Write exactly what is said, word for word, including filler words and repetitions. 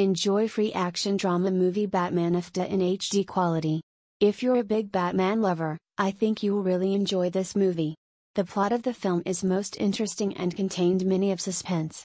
Enjoy free action drama movie Batman Afdah in H D quality. If you're a big Batman lover, I think you will really enjoy this movie. The plot of the film is most interesting and contained many of suspense,